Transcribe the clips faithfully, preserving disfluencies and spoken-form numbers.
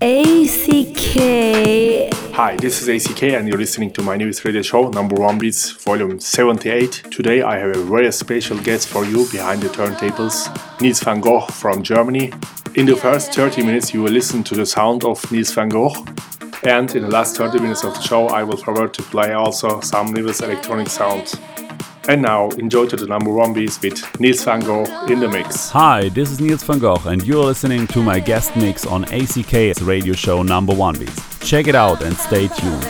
A C K. Hi, this is A C K and you're listening to my newest radio show, Number One Beats, Volume seventy-eight. Today I have a very special guest for you behind the turntables, Niels van Gogh from Germany. In the first thirty minutes you will listen to the sound of Niels van Gogh, and in the last thirty minutes of the show I will prefer to play also some Niels electronic sounds. And now, enjoy to the Number One Beats with Niels van Gogh in the mix. Hi, this is Niels van Gogh and you're listening to my guest mix on A C K's radio show Number One Beats. Check it out and stay tuned.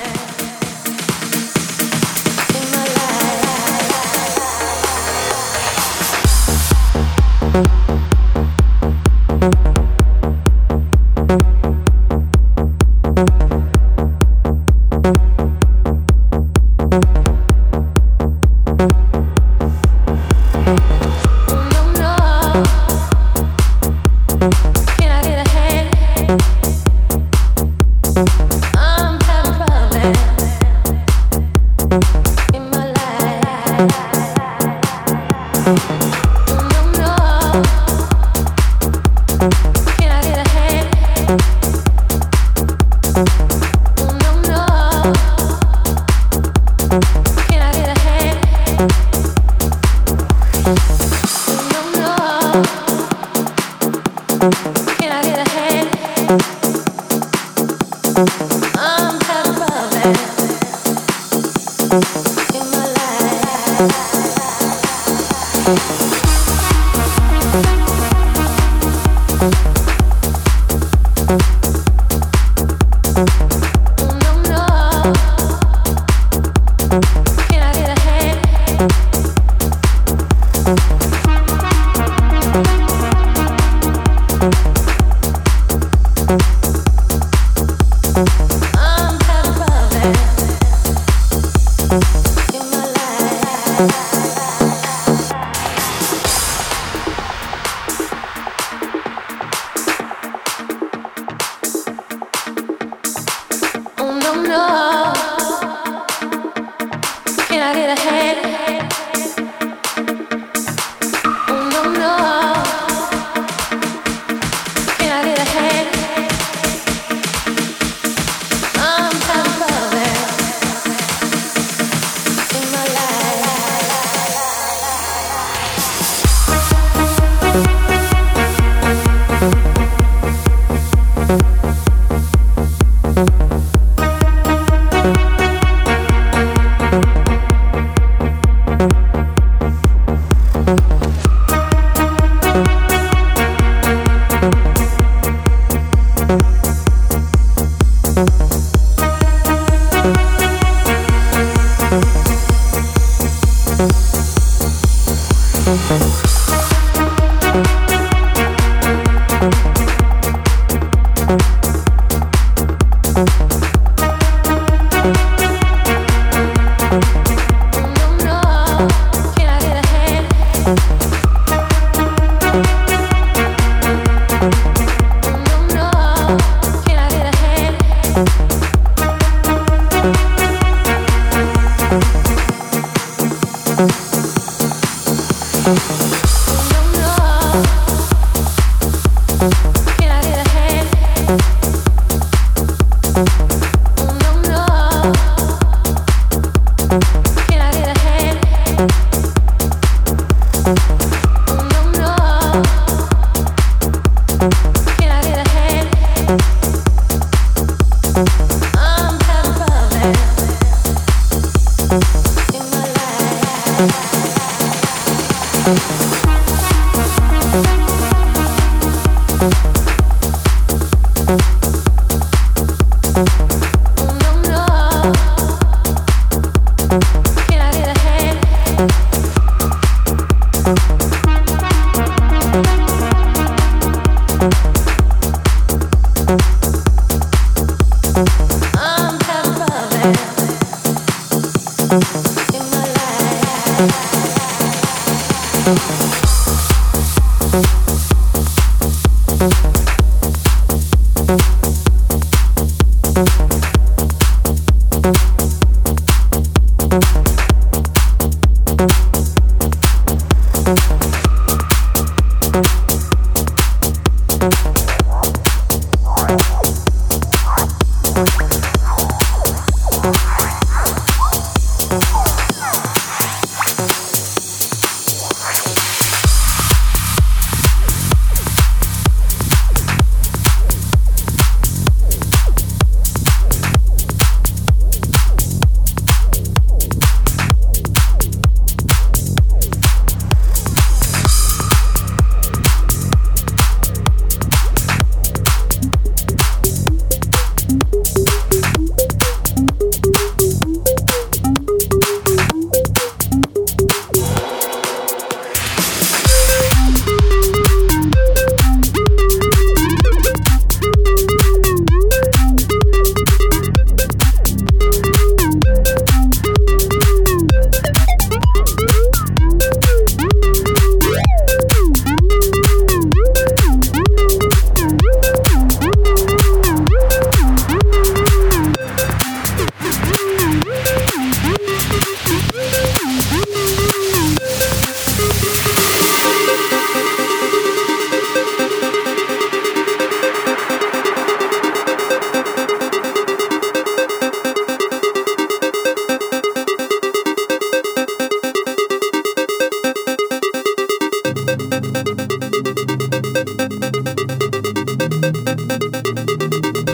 Thank you.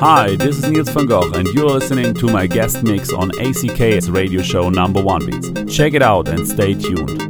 Hi, this is Niels van Gogh and you are listening to my guest mix on A C K's radio show number one Beats. Check it out and stay tuned.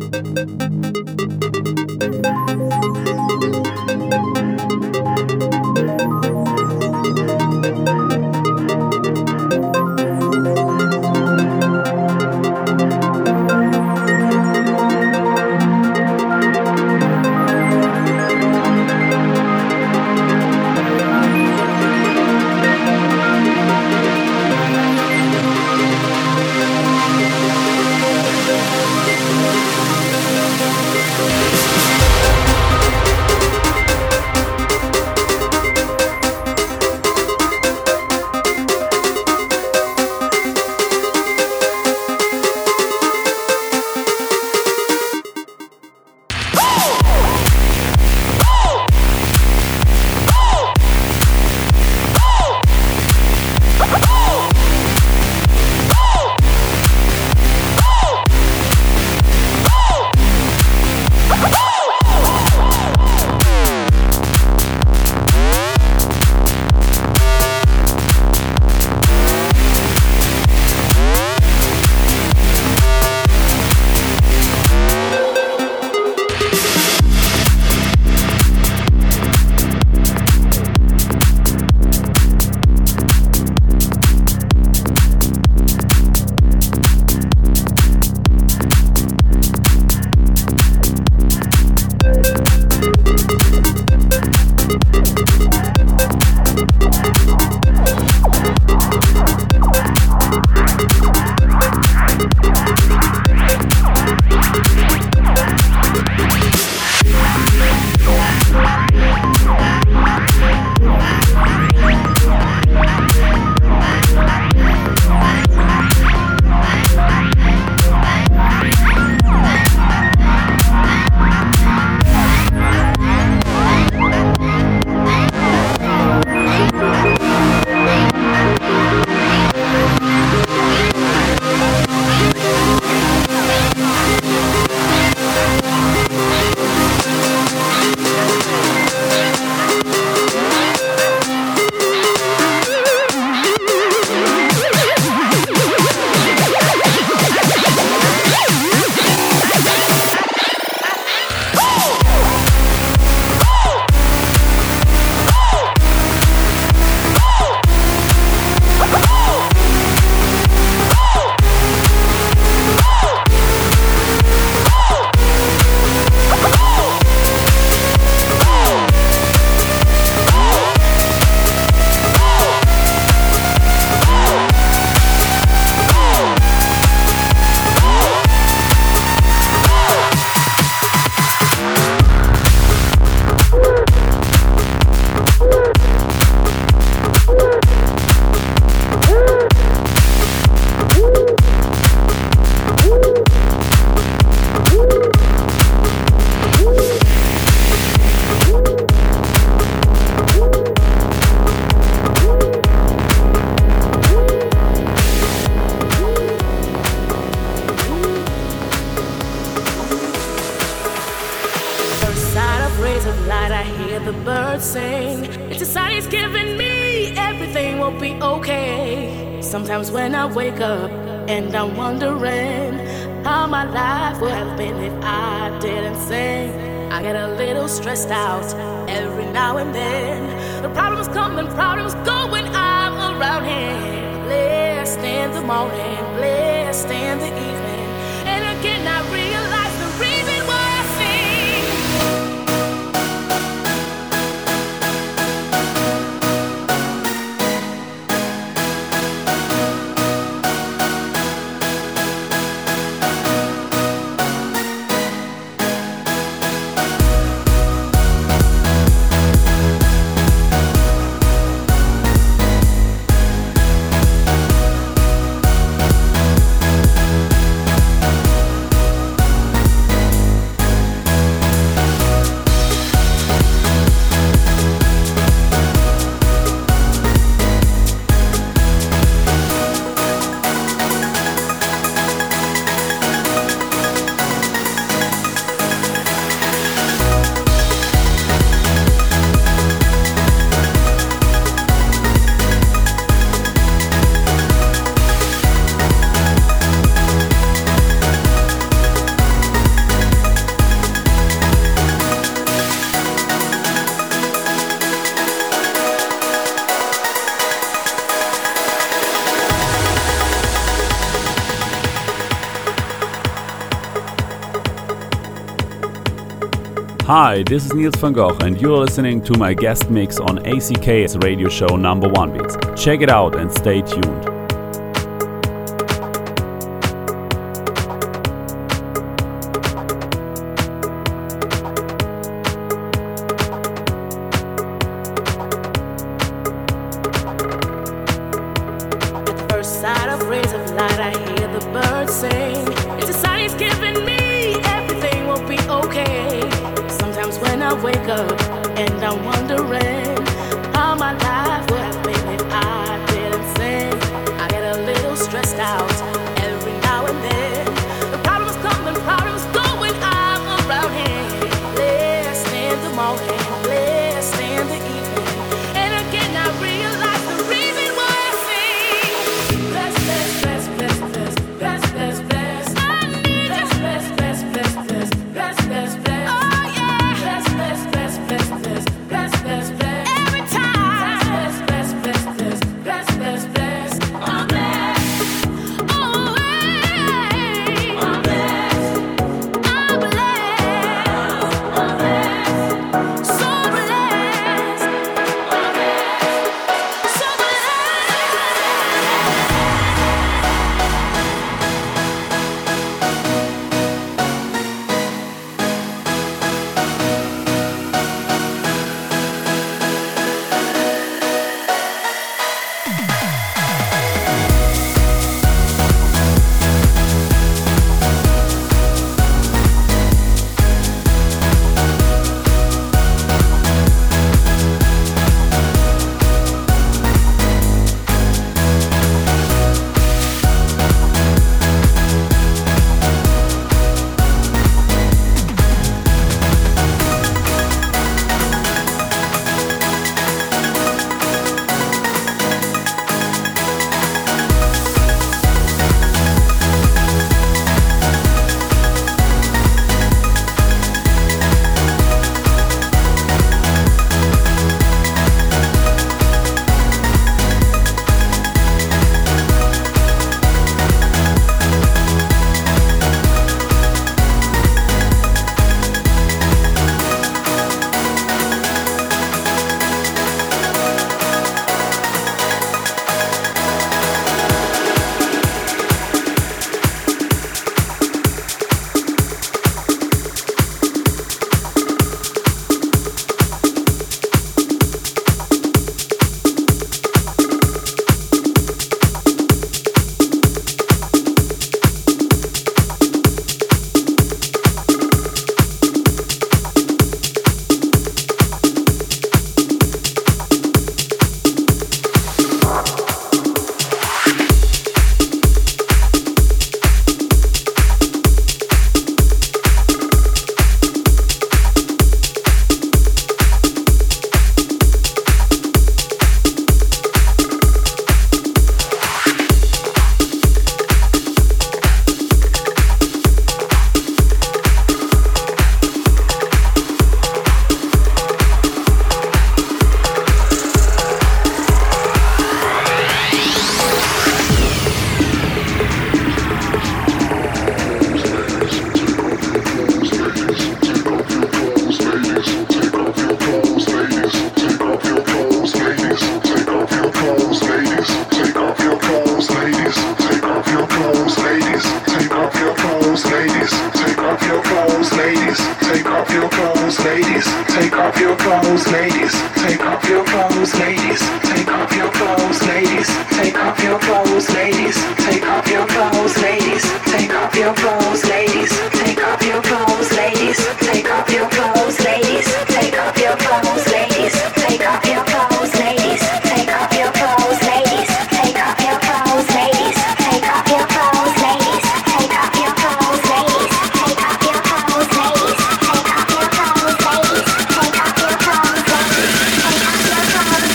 Hi, this is Niels van Gogh and you're listening to my guest mix on A C K's radio show number one beats. Check it out and stay tuned.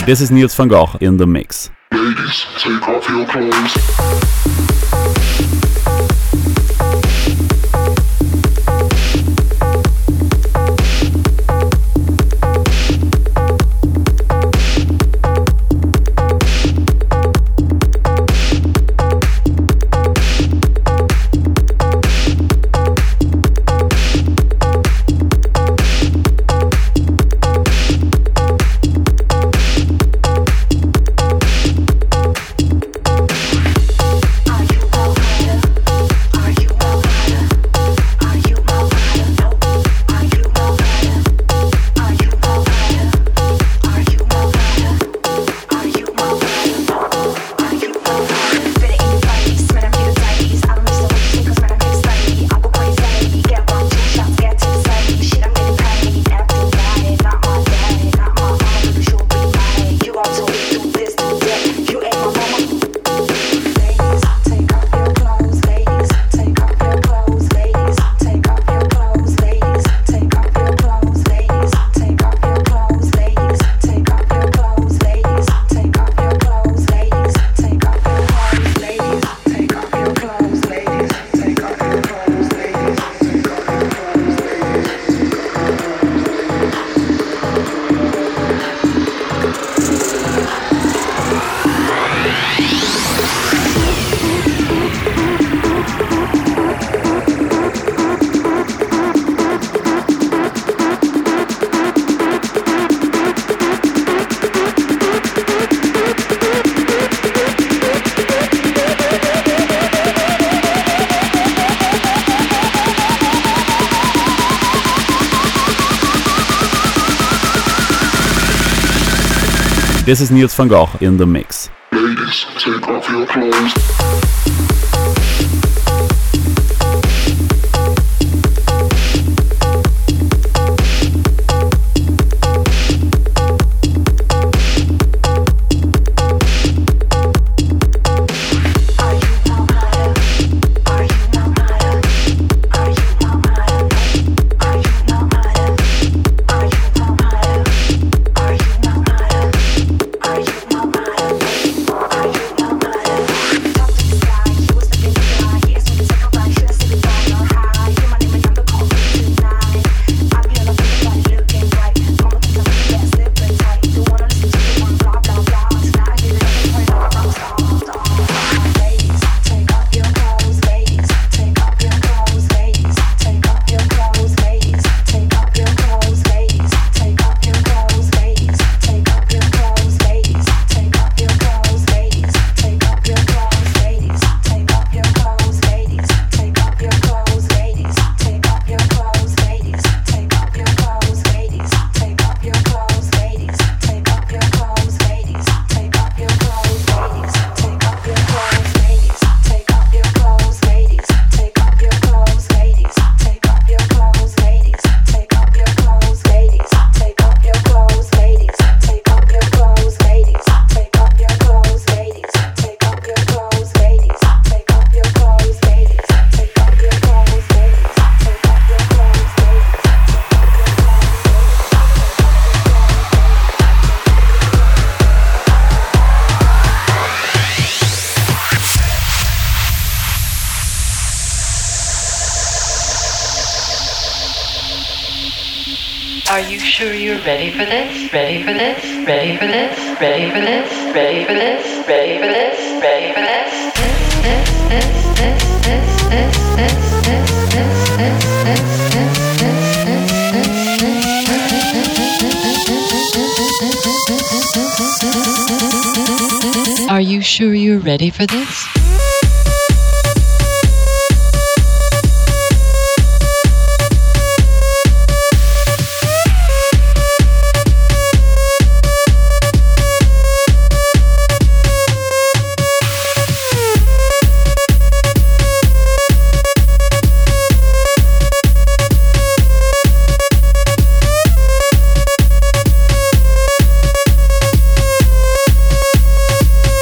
This is Niels van Gogh in the mix. Ladies, take off your clothes. This is Niels van Gogh in the mix. Ladies, take off your clothes. Are you sure you're ready for this? Ready for this? Ready for this? Ready for this? Ready for this? Ready for this? Ready for this? This, this, this, this, this, this, this, this, this, this, this. Are you sure you're ready for this?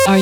Are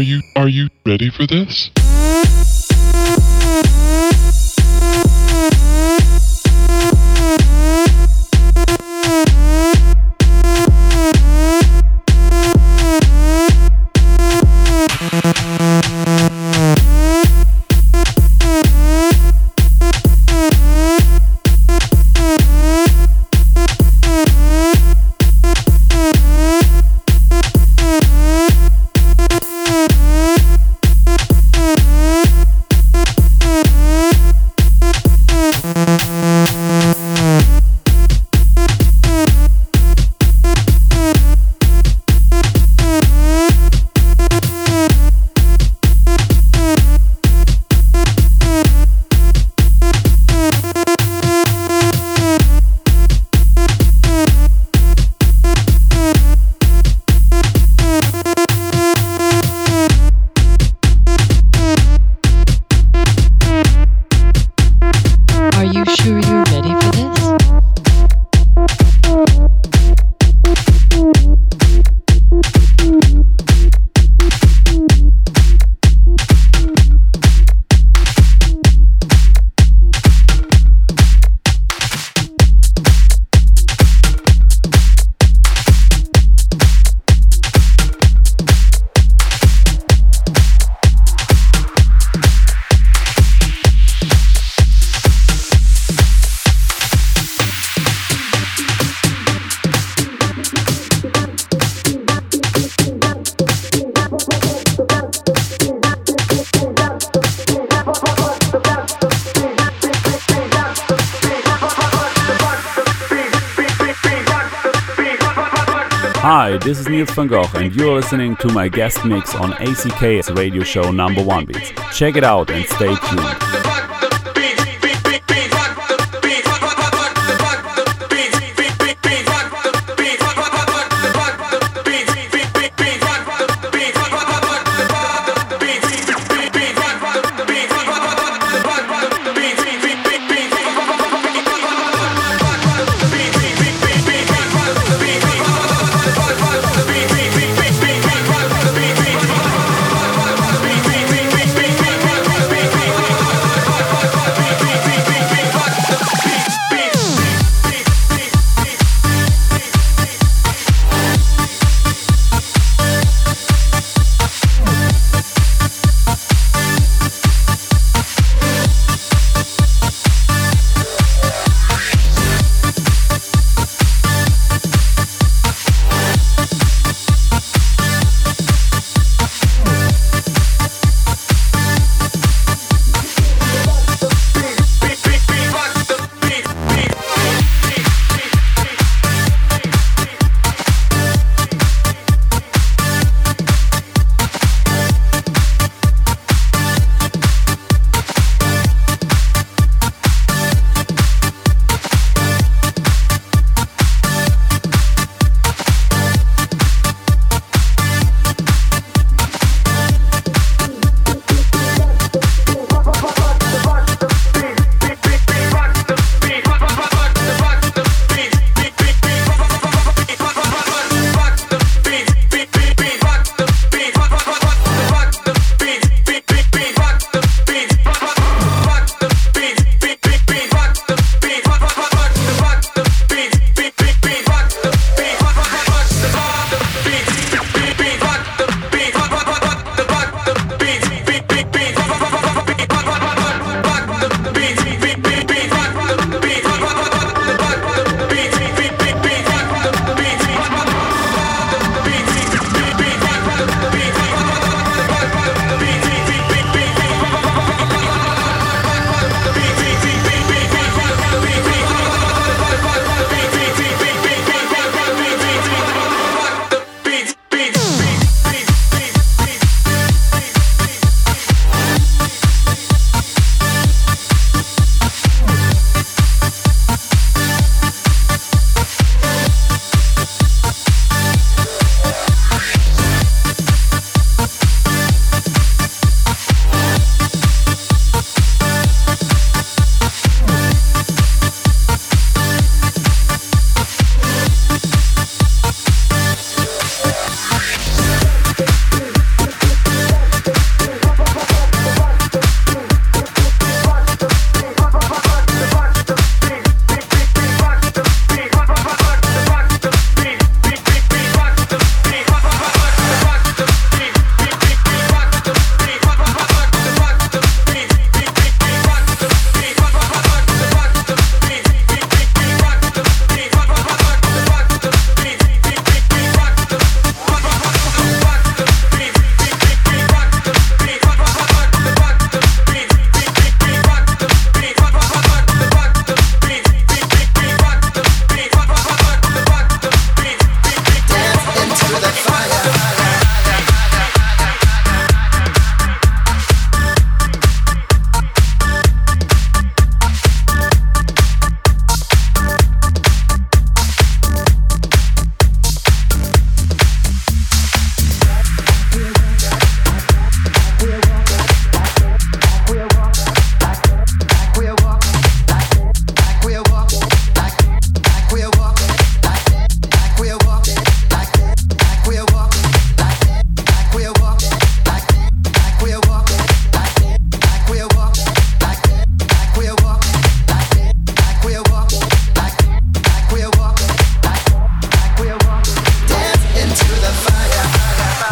you are you ready for this? Hi, this is Niels van Gogh and you're listening to my guest mix on A C K's radio show Number One Beats. Check it out and stay tuned.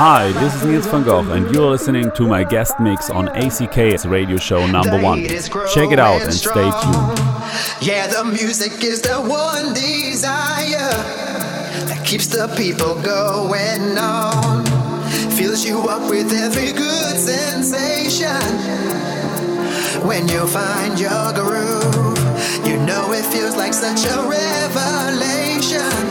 Hi, this is Niels van Gogh and you're listening to my guest mix on A C K's radio show Number One. Check it out and stay tuned. Yeah, the music is the one desire that keeps the people going on. Fills you up with every good sensation. When you find your groove, you know it feels like such a revelation.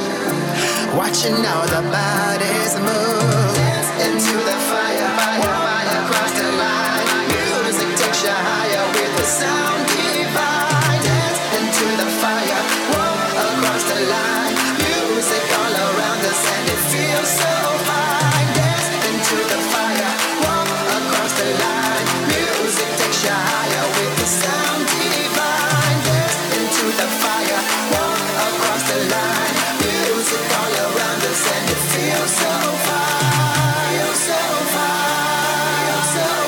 watching all the bodies move. Dance into the fire, fire, fire, across the line. Music takes you higher with the sound divine. Dance into the fire, war across the line. Music all around us and it feels so fine. Dance into the fire, war across the line. Music takes you higher with the sound divine. Dance into the fire, war across the line. Music all around us and it feels so fine. Feels so fine. Feels so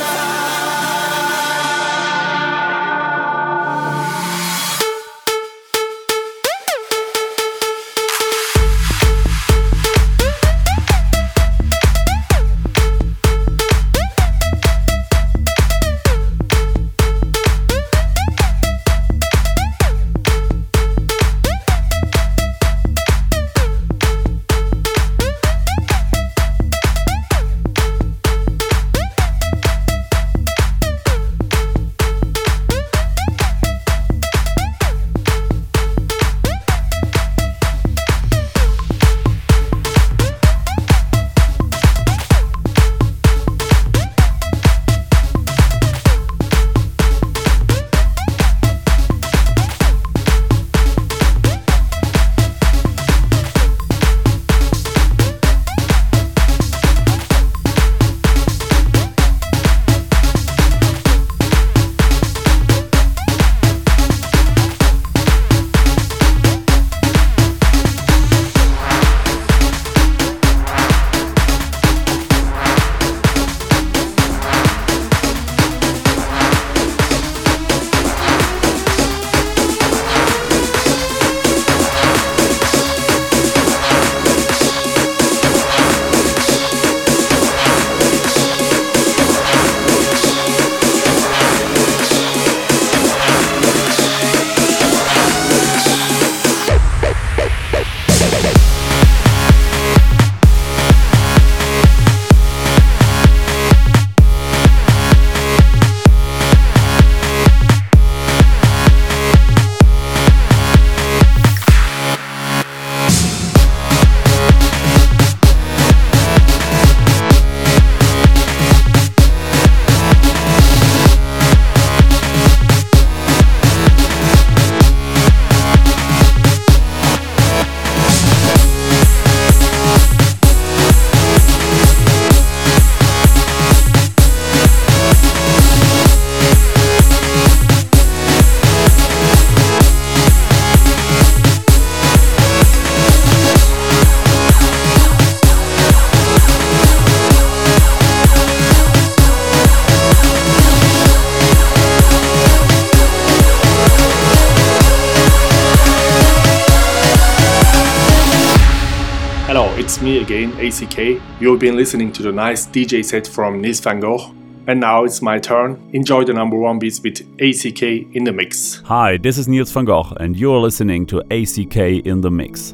me again, A C K. You've been listening to the nice D J set from Niels van Gogh, and now it's my turn. Enjoy the number one beats with A C K in the mix. Hi, this is Niels van Gogh, and you're listening to A C K in the mix.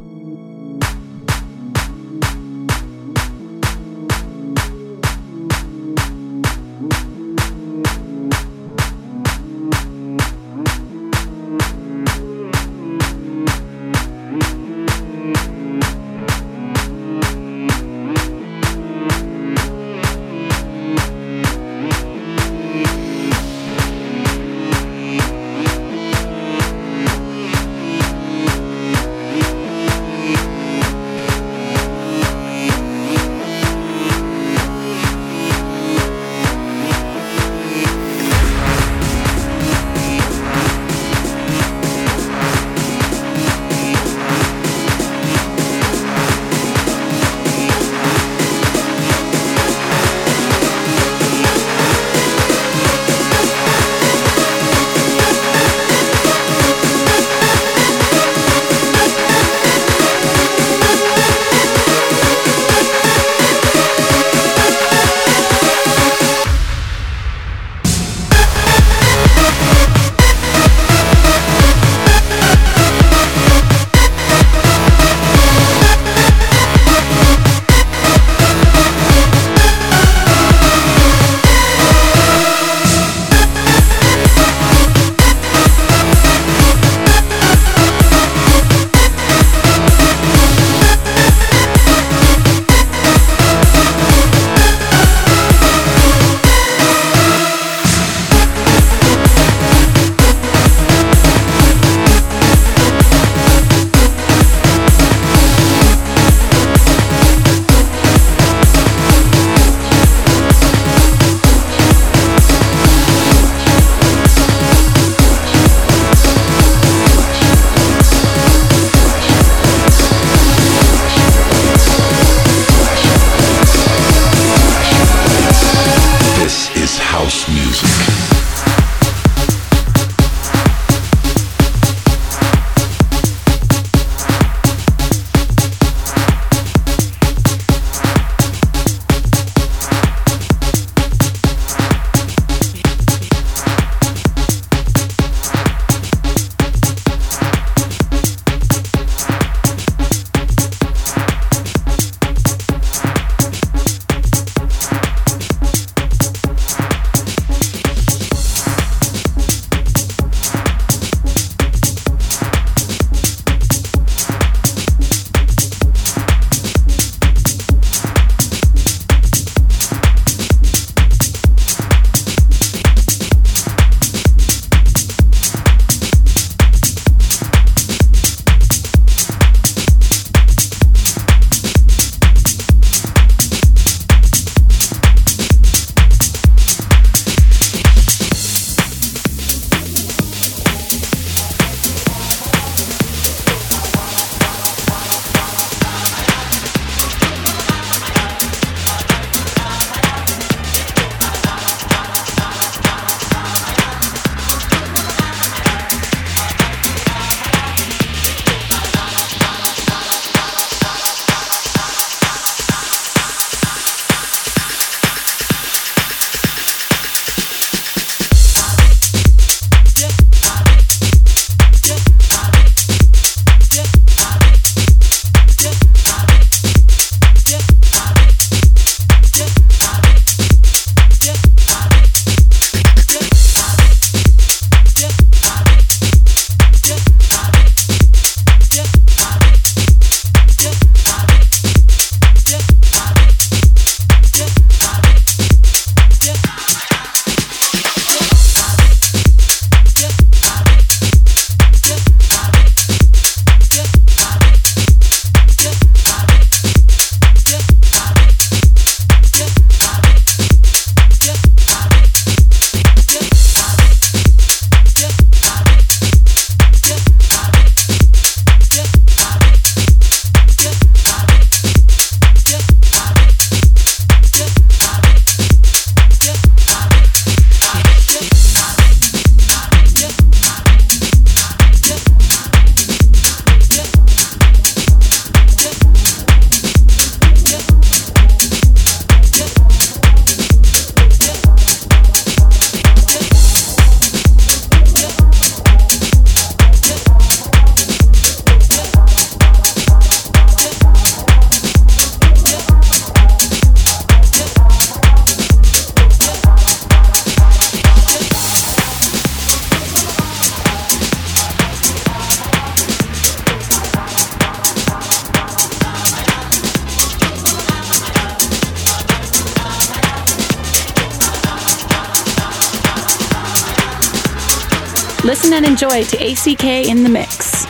Listen and enjoy to A C K in the Mix.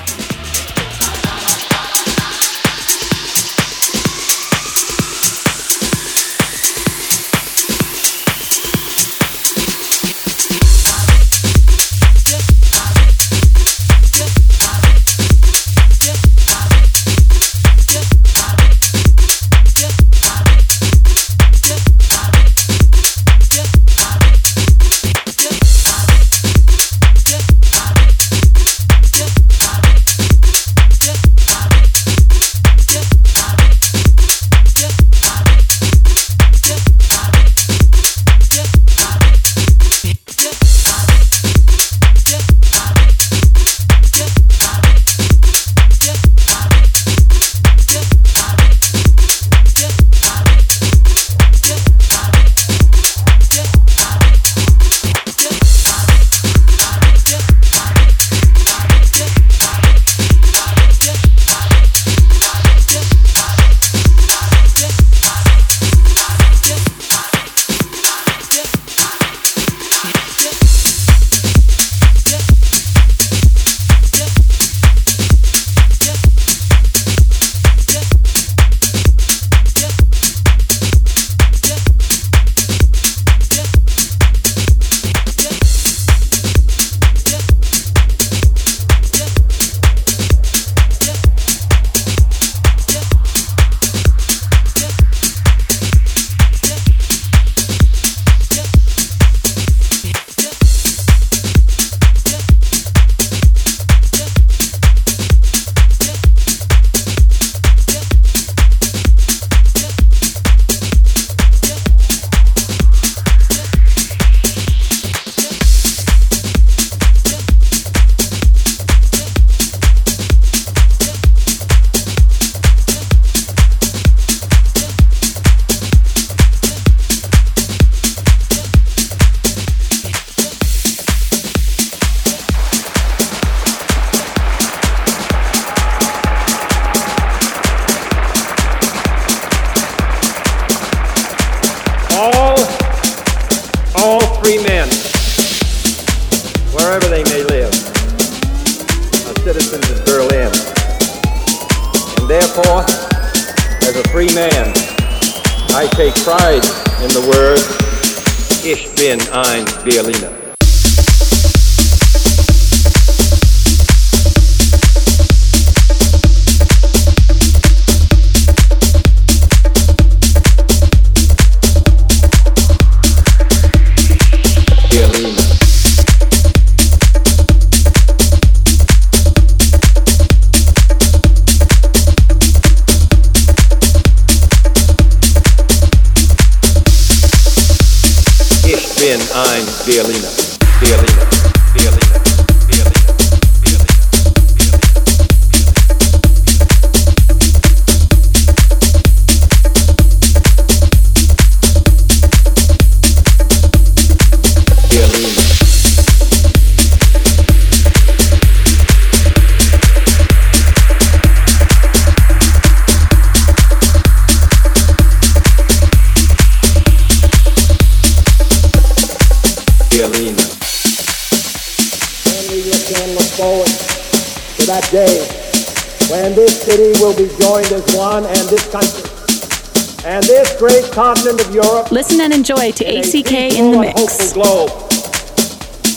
Listen and enjoy to A C K in the Mix. Globe.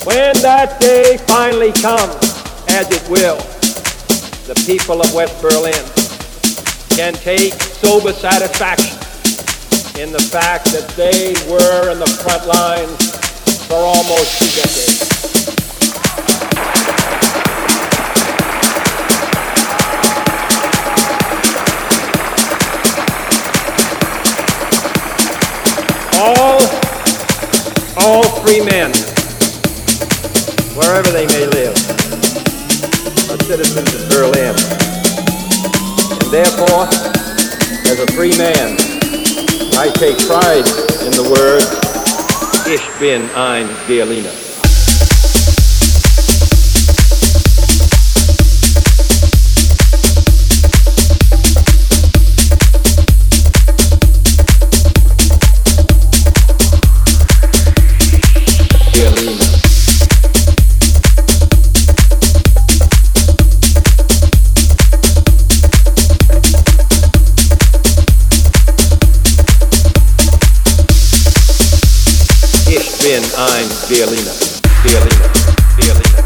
When that day finally comes, as it will, the people of West Berlin can take sober satisfaction in the fact that they were in the front lines for almost two decades. All, all free men, wherever they may live, are citizens of Berlin. And therefore, as a free man, I take pride in the word, Ich bin ein Berliner. bin ein Berliner, Berliner, Berliner.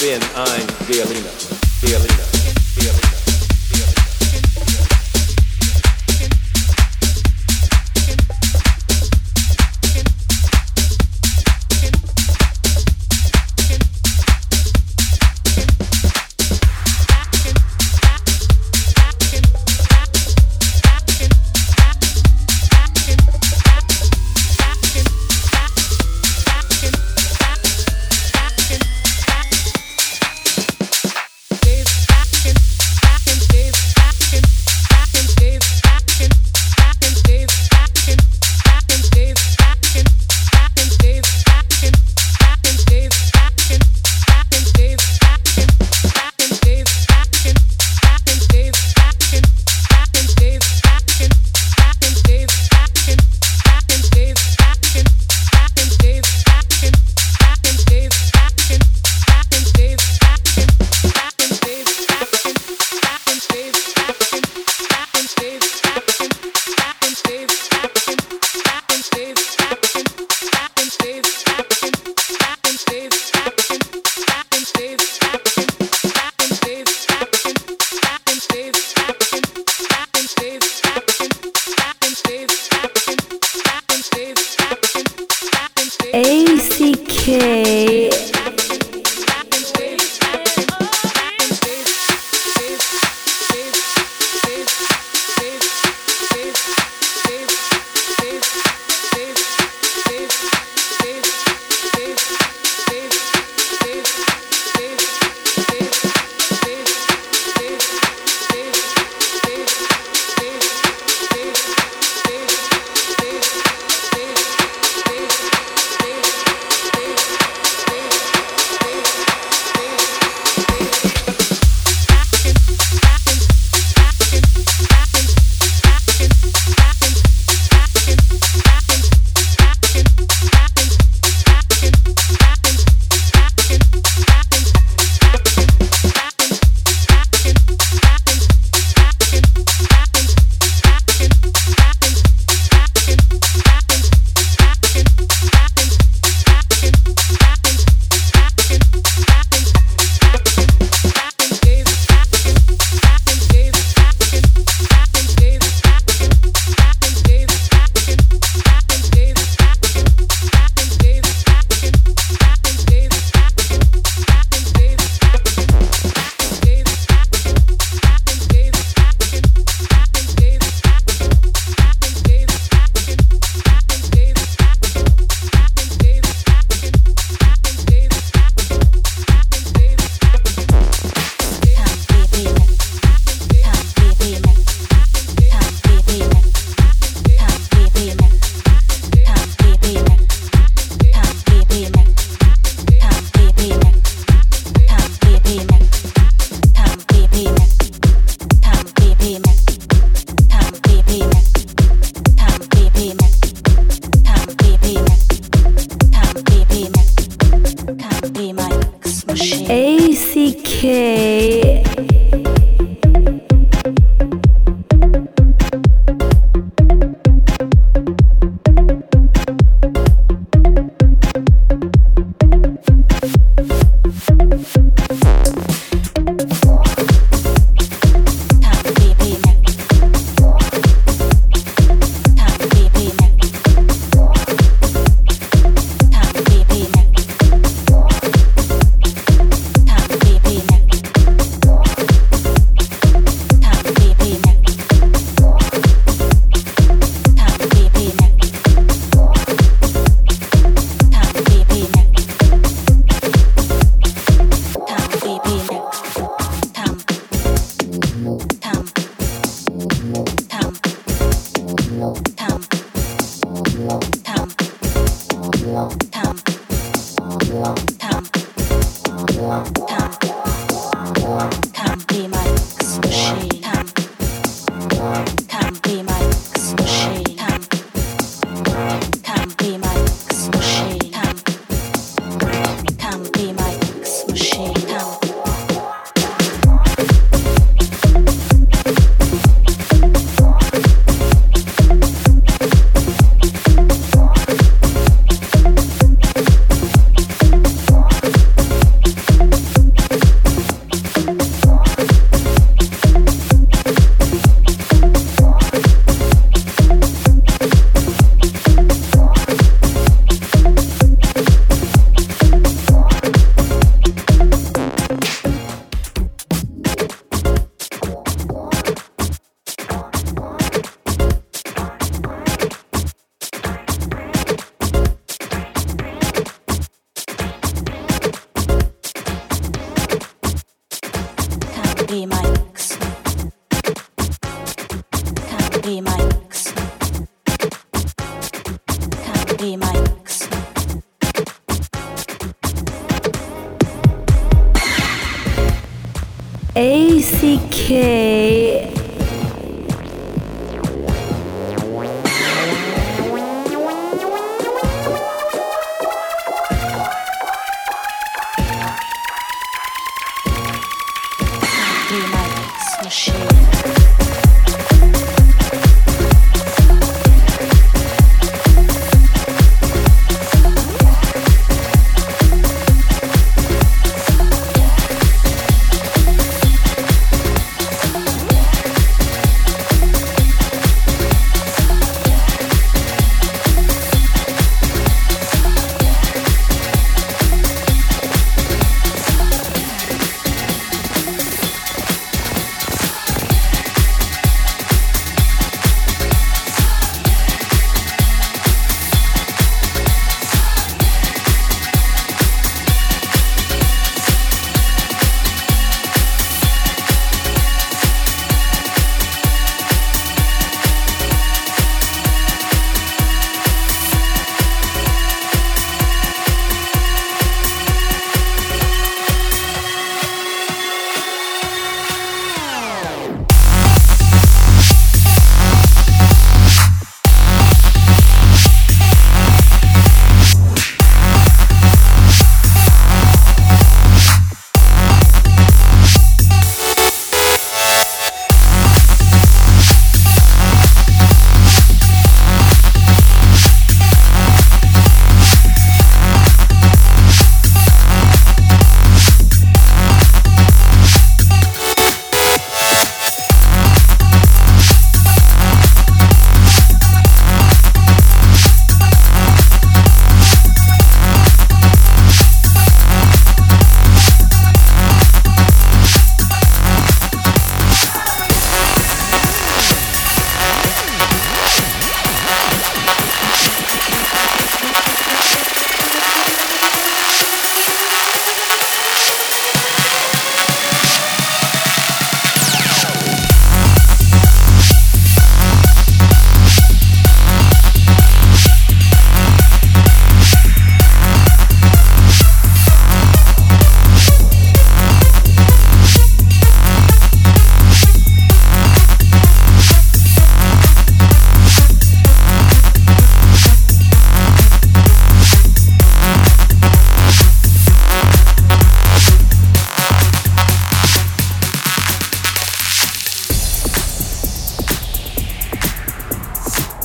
Bin ein Berliner. Bin ein Berliner, Berliner, Berliner. A C K. A C K.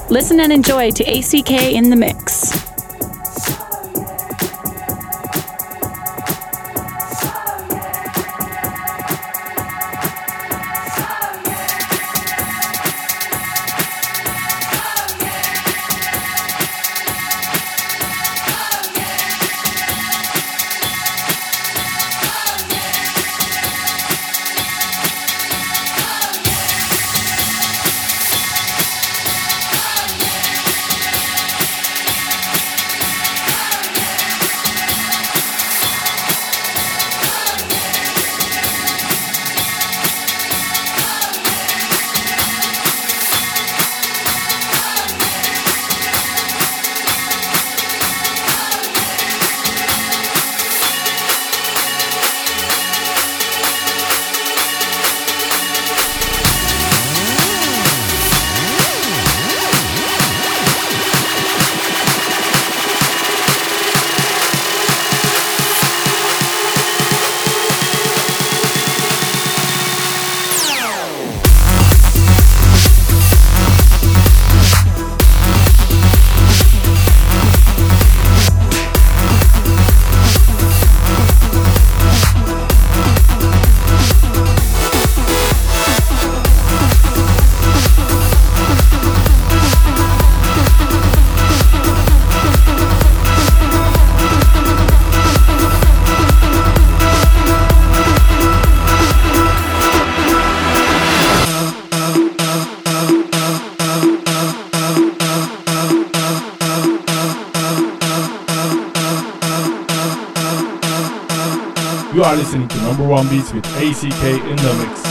Listen and enjoy to A C K in the mix. You are listening to Number One Beats with A C K in the mix.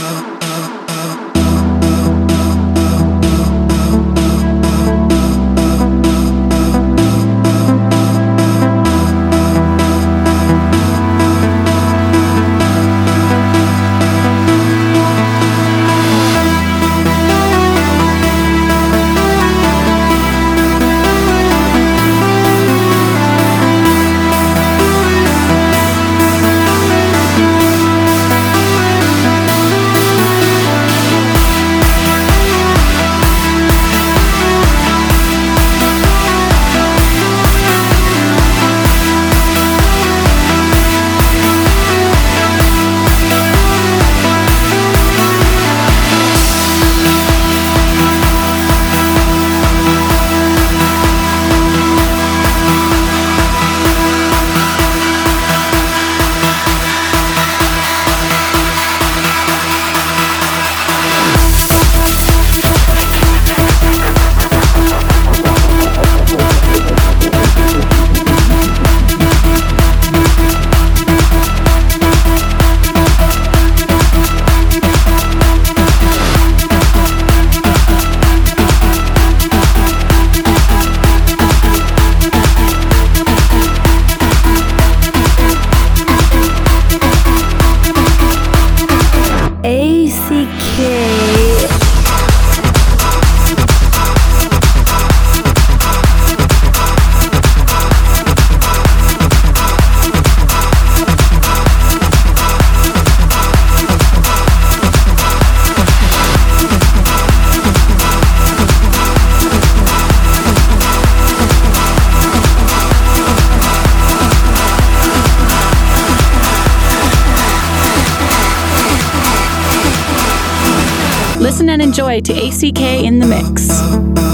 Listen and enjoy to A C K in the mix.